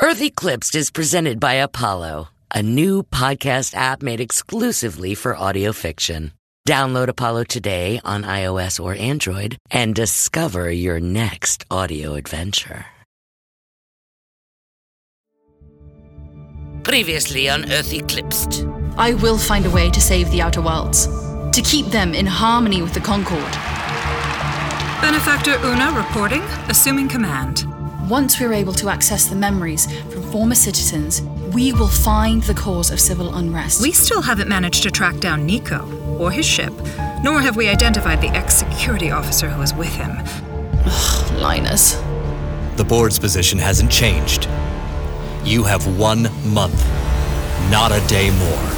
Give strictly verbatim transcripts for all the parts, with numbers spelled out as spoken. Earth Eclipsed is presented by Apollo, a new podcast app made exclusively for audio fiction. Download Apollo today on iOS or Android and discover your next audio adventure. Previously on Earth Eclipsed. I will find a way to save the Outer Worlds, to keep them in harmony with the Concord. Benefactor Una reporting, assuming command. Once we're able to access the memories from former citizens, we will find the cause of civil unrest. We still haven't managed to track down Nico, or his ship, nor have we identified the ex-security officer who was with him. Ugh, Linus. The board's position hasn't changed. You have one month, not a day more.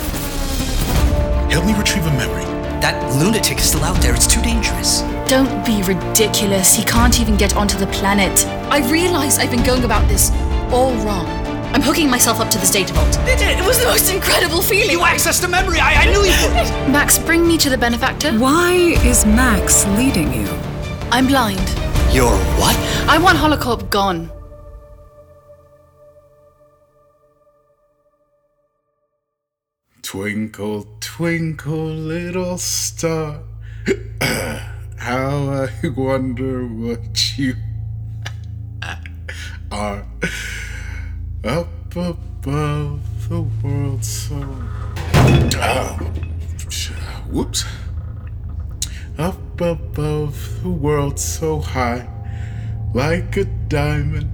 Help me retrieve a memory. That lunatic is still out there. It's too dangerous. Don't be ridiculous. He can't even get onto the planet. I realize I've been going about this all wrong. I'm hooking myself up to this data vault. It, it was the most incredible feeling. You accessed the memory. I, I knew you would. Max, bring me to the benefactor. Why is Max leading you? I'm blind. You're what? I want Holocorp gone. Twinkle, twinkle, little star, how I wonder what you are up above the world so... Oh. Whoops. Up above the world so high, like a diamond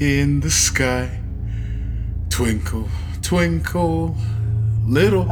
in the sky. Twinkle, twinkle, little.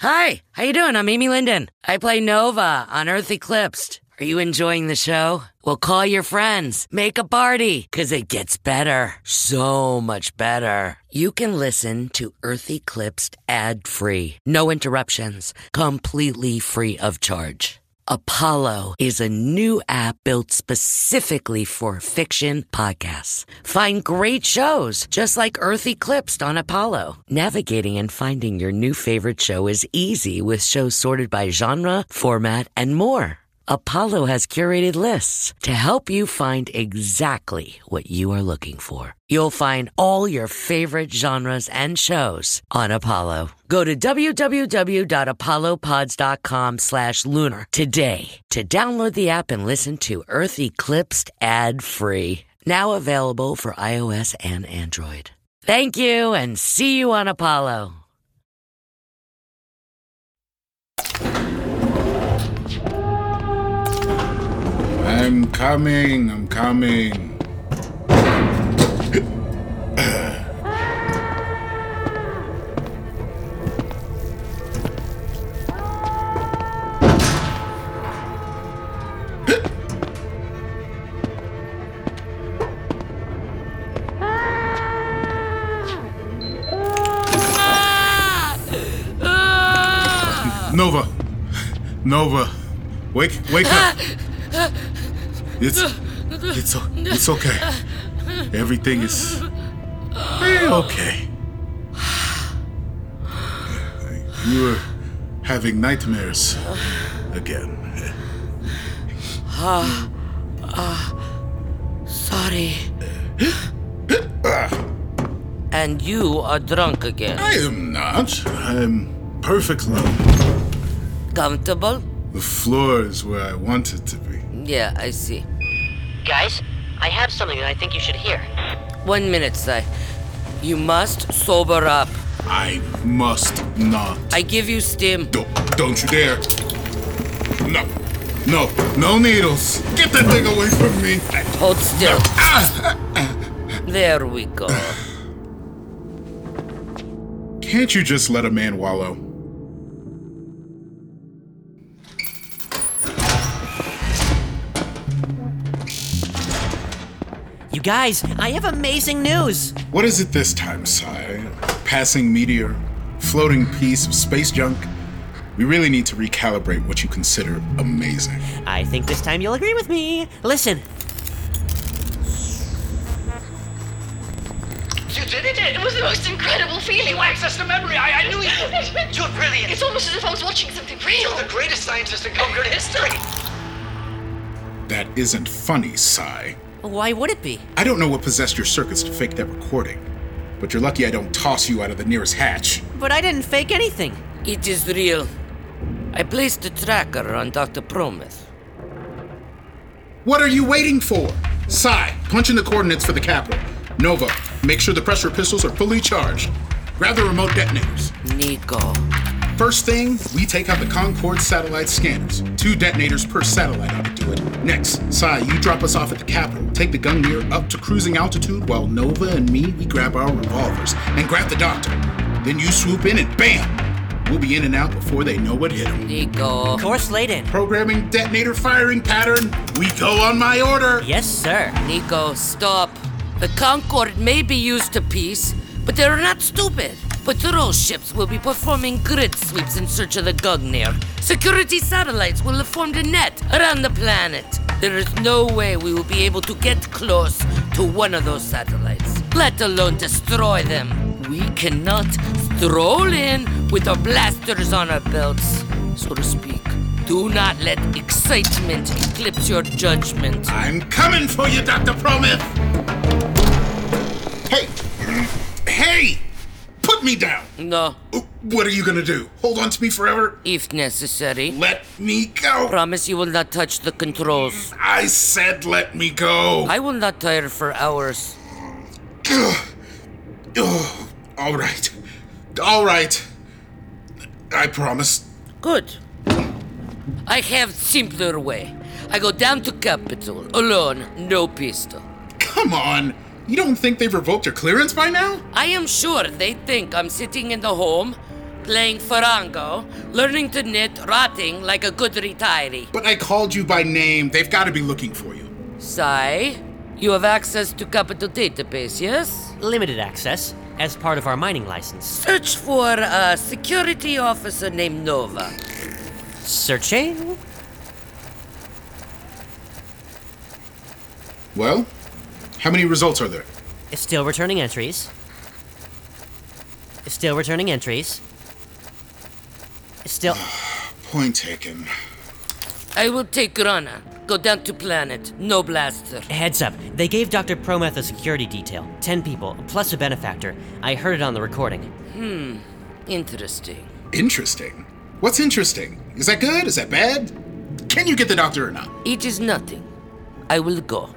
Hi, how you doing? I'm Amy Linden. I play Nova on Earth Eclipsed. Are you enjoying the show? Well, call your friends. Make a party, because it gets better. So much better. You can listen to Earth Eclipsed ad-free. No interruptions. Completely free of charge. Apollo is a new app built specifically for fiction podcasts. Find great shows just like Earth Eclipsed on Apollo. Navigating and finding your new favorite show is easy with shows sorted by genre, format, and more. Apollo has curated lists to help you find exactly what you are looking for. You'll find all your favorite genres and shows on Apollo. Go to www.apollopods.com slash lunar today to download the app and listen to Earth Eclipsed ad-free. Now available for iOS and Android. Thank you and see you on Apollo. I'm coming, I'm coming. Nova, Nova, wake, wake up. It's, it's, it's okay. Everything is okay. You were having nightmares again. Ah, uh, uh, sorry. And you are drunk again. I am not. I'm perfectly comfortable. The floor is where I want it to be. Yeah, I see. Guys, I have something that I think you should hear. One minute, Sai. You must sober up. I must not. I give you stim. Don't, don't you dare. No. No. No needles. Get that thing away from me. Hold still. No. There we go. Can't you just let a man wallow? Guys, I have amazing news! What is it this time, Sai? Passing meteor? Floating piece of space junk? We really need to recalibrate what you consider amazing. I think this time you'll agree with me. Listen. You did it! It was the most incredible feeling! You accessed the memory! I, I knew you! You're brilliant! It's almost as if I was watching something real! You're the greatest scientist in Gungnir history! That isn't funny, Sai. Why would it be? I don't know what possessed your circuits to fake that recording, but you're lucky I don't toss you out of the nearest hatch. But I didn't fake anything. It is real. I placed a tracker on Doctor Promise. What are you waiting for? Sai, punch in the coordinates for the capital. Nova, make sure the pressure pistols are fully charged. Grab the remote detonators. Nico. First thing, we take out the Concorde satellite scanners. Two detonators per satellite ought to do it. Next, Sai, you drop us off at the Capitol. Take the Gungnir up to cruising altitude while Nova and me, we grab our revolvers and grab the doctor. Then you swoop in and bam! We'll be in and out before they know what hit them. Nico. Course laden. Programming detonator firing pattern. We go on my order. Yes, sir. Nico, stop. The Concorde may be used to peace, but they're not stupid. Patrol ships will be performing grid sweeps in search of the Gungnir. Security satellites will have formed a net around the planet. There is no way we will be able to get close to one of those satellites, let alone destroy them. We cannot stroll in with our blasters on our belts, so to speak. Do not let excitement eclipse your judgment. I'm coming for you, Doctor Prometh! Hey! Hey! Put me down! No. What are you gonna do? Hold on to me forever? If necessary. Let me go! Promise you will not touch the controls. I said let me go! I will not tire for hours. Alright. Alright. I promise. Good. I have simpler way. I go down to Capitol, alone, no pistol. Come on! You don't think they've revoked your clearance by now? I am sure they think I'm sitting in the home, playing Farango, learning to knit, rotting like a good retiree. But I called you by name. They've got to be looking for you. Sai, you have access to Capitol database, yes? Limited access, as part of our mining license. Search for a security officer named Nova. Searching? Well? How many results are there? Still returning entries. Still returning entries. Still... Point taken. I will take Rana. Go down to planet. No blaster. Heads up. They gave Doctor Prometh a security detail. Ten people, plus a benefactor. I heard it on the recording. Hmm. Interesting. Interesting? What's interesting? Is that good? Is that bad? Can you get the doctor or not? It is nothing. I will go.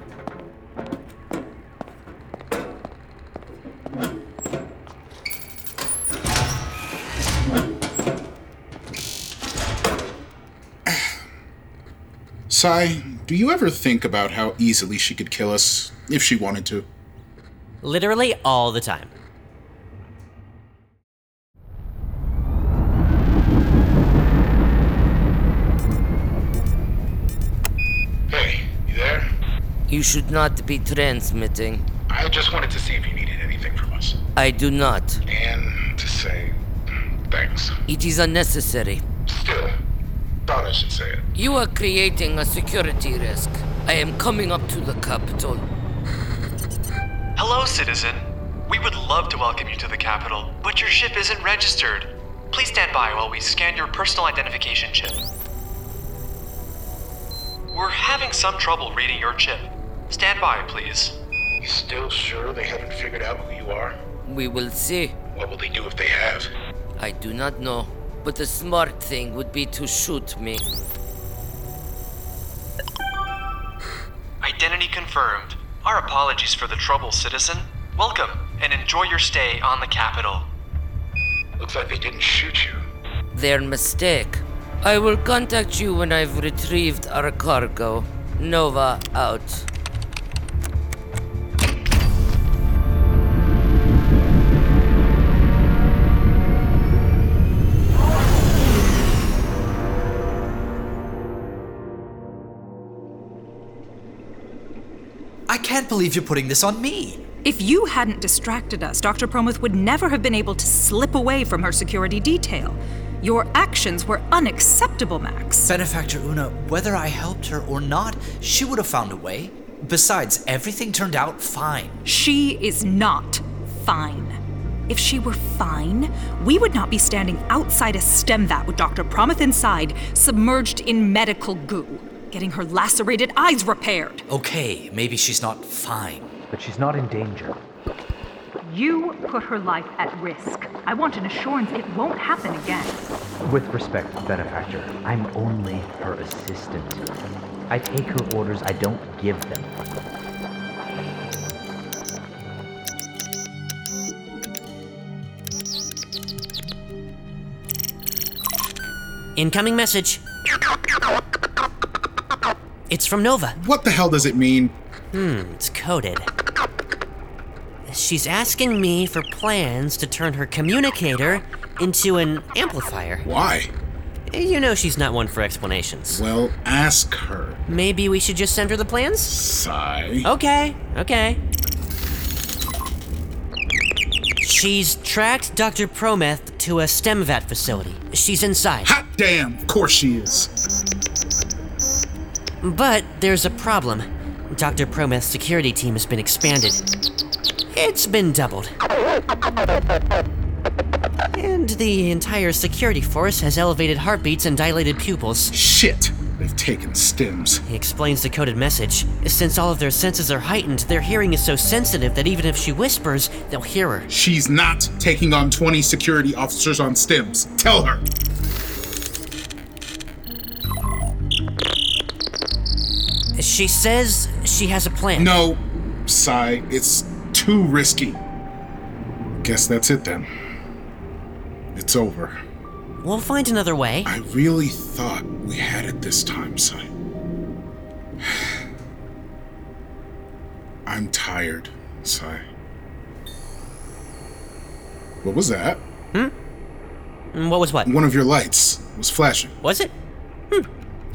Sai, do you ever think about how easily she could kill us, if she wanted to? Literally all the time. Hey, you there? You should not be transmitting. I just wanted to see if you needed anything from us. I do not. And to say thanks. It is unnecessary. Still. Thought I should say it. You are creating a security risk. I am coming up to the Capitol. Hello, citizen. We would love to welcome you to the Capitol, but your ship isn't registered. Please stand by while we scan your personal identification chip. We're having some trouble reading your chip. Stand by, please. You still sure they haven't figured out who you are? We will see. What will they do if they have? I do not know. But the smart thing would be to shoot me. Identity confirmed. Our apologies for the trouble, citizen. Welcome, and enjoy your stay on the Capitol. Looks like they didn't shoot you. Their mistake. I will contact you when I've retrieved our cargo. Nova out. I can't believe you're putting this on me. If you hadn't distracted us, Doctor Promuth would never have been able to slip away from her security detail. Your actions were unacceptable, Max. Benefactor Una, whether I helped her or not, she would have found a way. Besides, everything turned out fine. She is not fine. If she were fine, we would not be standing outside a STEM vat with Doctor Promuth inside, submerged in medical goo, getting her lacerated eyes repaired. Okay, maybe she's not fine. But she's not in danger. You put her life at risk. I want an assurance it won't happen again. With respect, Benefactor, I'm only her assistant. I take her orders, I don't give them. Incoming message. It's from Nova. What the hell does it mean? Hmm, it's coded. She's asking me for plans to turn her communicator into an amplifier. Why? You know she's not one for explanations. Well, ask her. Maybe we should just send her the plans? Sigh. Okay, okay. She's tracked Doctor Promuth to a STEM vat facility. She's inside. Hot damn! Of course she is. But there's a problem. Doctor Promuth's security team has been expanded. It's been doubled. And the entire security force has elevated heartbeats and dilated pupils. Shit! They've taken stems. He explains the coded message. Since all of their senses are heightened, their hearing is so sensitive that even if she whispers, they'll hear her. She's not taking on twenty security officers on stems. Tell her! She says she has a plan. No, sigh. It's too risky. Guess that's it then. It's over. We'll find another way. I really thought we had it this time, sigh. I'm tired, sigh. What was that? Hmm? What was what? One of your lights was flashing. Was it? Hmm.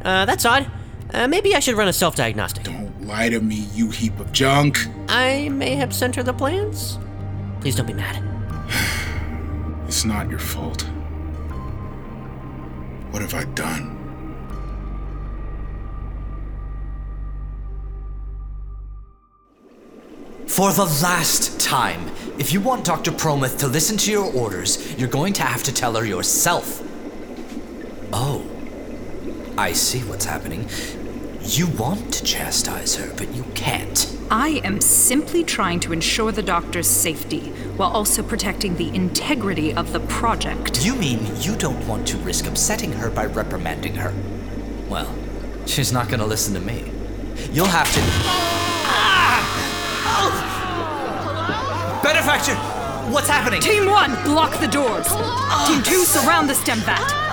Uh, that's odd. Uh, maybe I should run a self-diagnostic. Don't lie to me, you heap of junk. I may have sent her the plans. Please don't be mad. It's not your fault. What have I done? For the last time, if you want Doctor Promuth to listen to your orders, you're going to have to tell her yourself. Oh. I see what's happening. You want to chastise her, but you can't. I am simply trying to ensure the doctor's safety, while also protecting the integrity of the project. You mean you don't want to risk upsetting her by reprimanding her? Well, she's not gonna listen to me. You'll have to... Ah! Oh! Benefactor! What's happening? Team one, block the doors. Team two, surround the STEM vat.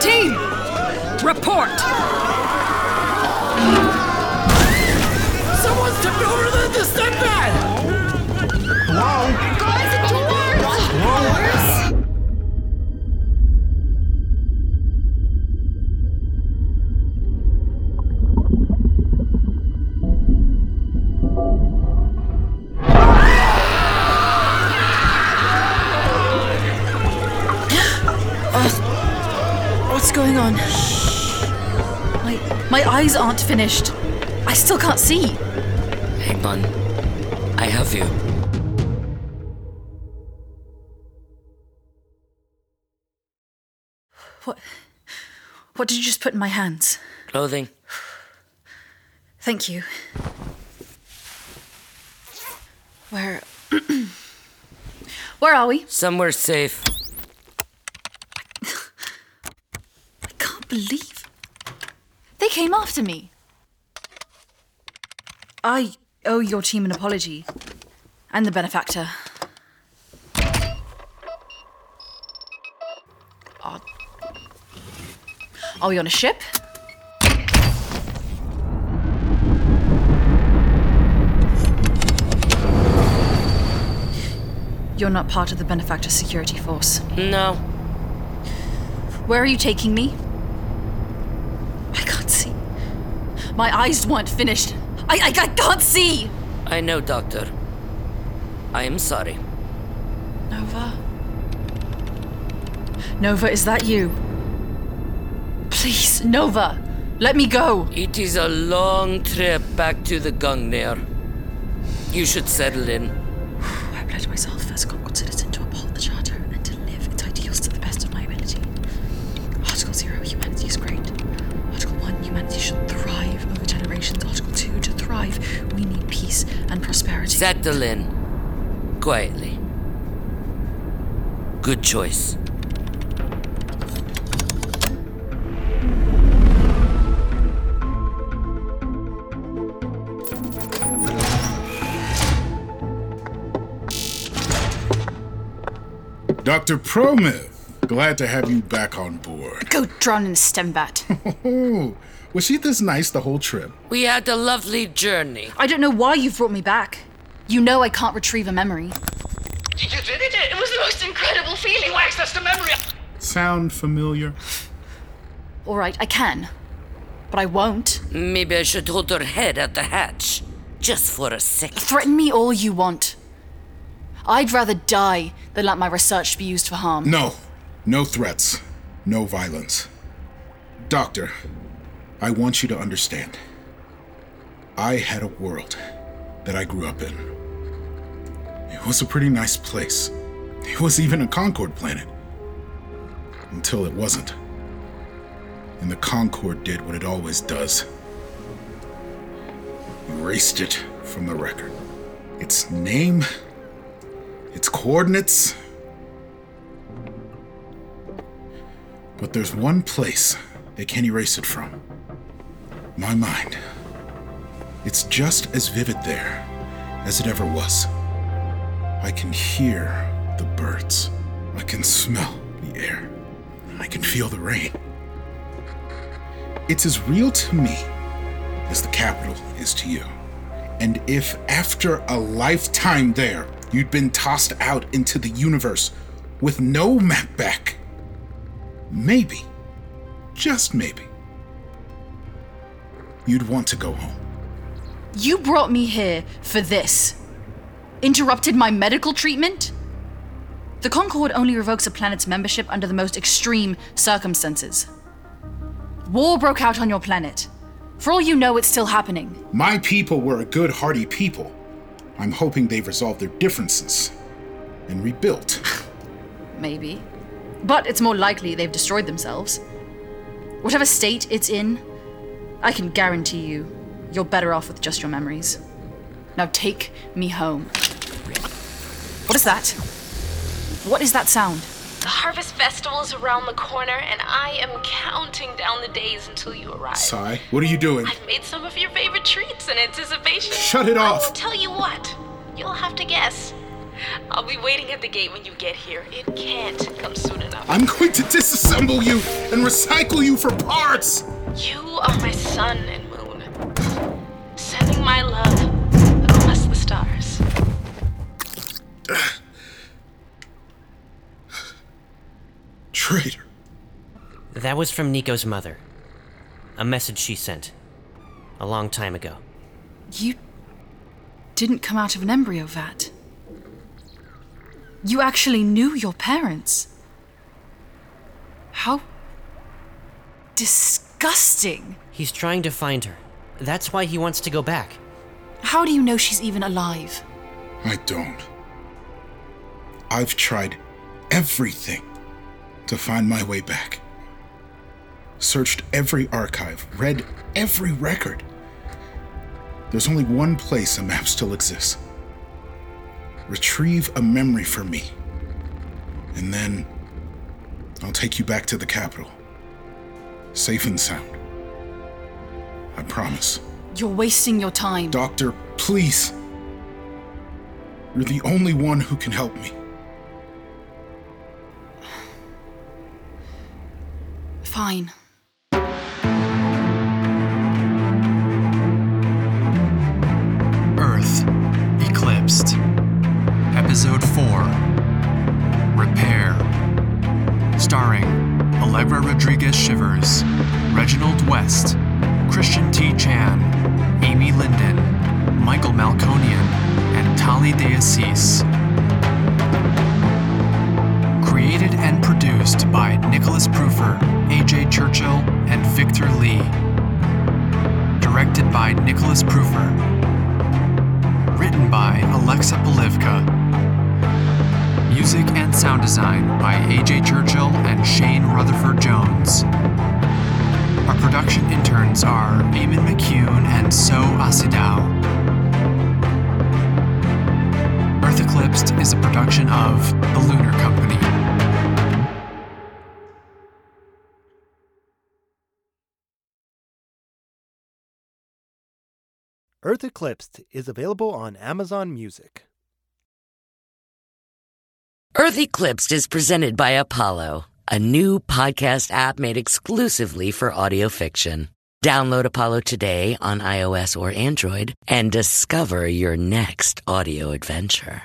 Team, report! Someone's tipped over the, the STEM vat! Hello? Guys, the doors! Doors! What's going on? Shh. My, my eyes aren't finished. I still can't see. Hey, Bun. I have you. What... What did you just put in my hands? Clothing. Thank you. Where... Where are we? Somewhere safe. Believe? They came after me. I owe your team an apology. And the benefactor. Are, Are we on a ship? You're not part of the benefactor security force. No. Where are you taking me? My eyes weren't finished. I, I, I can't see! I know, Doctor. I am sorry. Nova? Nova, is that you? Please, Nova, let me go! It is a long trip back to the Gungnir. You should settle in. I pledge myself as a Concord citizen to uphold the Charter and to live its ideals to the best of my ability. Article zero, humanity is great. Article one, humanity should thrive over generations. Article two, to thrive, we need peace and prosperity. Settle in. Quietly. Good choice. Doctor Promith, glad to have you back on board. Go drown in STEM VAT. Was she this nice the whole trip? We had a lovely journey. I don't know why you've brought me back. You know I can't retrieve a memory. You did it! It was the most incredible feeling, access to memory! Sound familiar? All right, I can. But I won't. Maybe I should hold her head at the hatch. Just for a second. Threaten me all you want. I'd rather die than let my research be used for harm. No. No threats. No violence. Doctor, I want you to understand. I had a world that I grew up in. It was a pretty nice place. It was even a Concord planet. Until it wasn't. And the Concord did what it always does. Erased it from the record. Its name, its coordinates. But there's one place they can't erase it from. My mind. It's just as vivid there as it ever was. I can hear the birds. I can smell the air. I can feel the rain. It's as real to me as the capital is to you. And if after a lifetime there, you'd been tossed out into the universe with no map back. Maybe, just maybe, you'd want to go home. You brought me here for this. Interrupted my medical treatment? The Concord only revokes a planet's membership under the most extreme circumstances. War broke out on your planet. For all you know, it's still happening. My people were a good, hearty people. I'm hoping they've resolved their differences and rebuilt. Maybe. But it's more likely they've destroyed themselves. Whatever state it's in, I can guarantee you, you're better off with just your memories. Now take me home. What is that? What is that sound? The Harvest Festival is around the corner, and I am counting down the days until you arrive. Sai, what are you doing? I've made some of your favorite treats in anticipation. Shut it off! I will tell you what. You'll have to guess. I'll be waiting at the gate when you get here. It can't come soon enough. I'm going to disassemble you and recycle you for parts! You are my sun and moon. Sending my love across the stars. Traitor. That was from Nico's mother. A message she sent. A long time ago. You didn't come out of an embryo vat. You actually knew your parents. How disgusting. He's trying to find her. That's why he wants to go back. How do you know she's even alive? I don't. I've tried everything to find my way back. Searched every archive, read every record. There's only one place a map still exists. Retrieve a memory for me, and then I'll take you back to the capital. Safe and sound. I promise. You're wasting your time. Doctor, please. You're the only one who can help me. Fine. Earth Eclipsed. Episode four. Repair. Starring Allegra Rodriguez-Shivers, Reginald West, Christian T. Chan, Amy Linden, Michael Malconian, and Tali De Assis. Created and produced by Nicholas Proofer, A J. Churchill, and Victor Lee. Directed by Nicholas Proofer. Written by Alexa Polivka. Music and sound design by A J. Churchill and Shane Rutherford Jones. Our production interns are Eamon McCune and So Asidao. Earth Eclipsed is a production of The Lunar Company. Earth Eclipsed is available on Amazon Music. Earth Eclipsed is presented by Apollo, a new podcast app made exclusively for audio fiction. Download Apollo today on iOS or Android and discover your next audio adventure.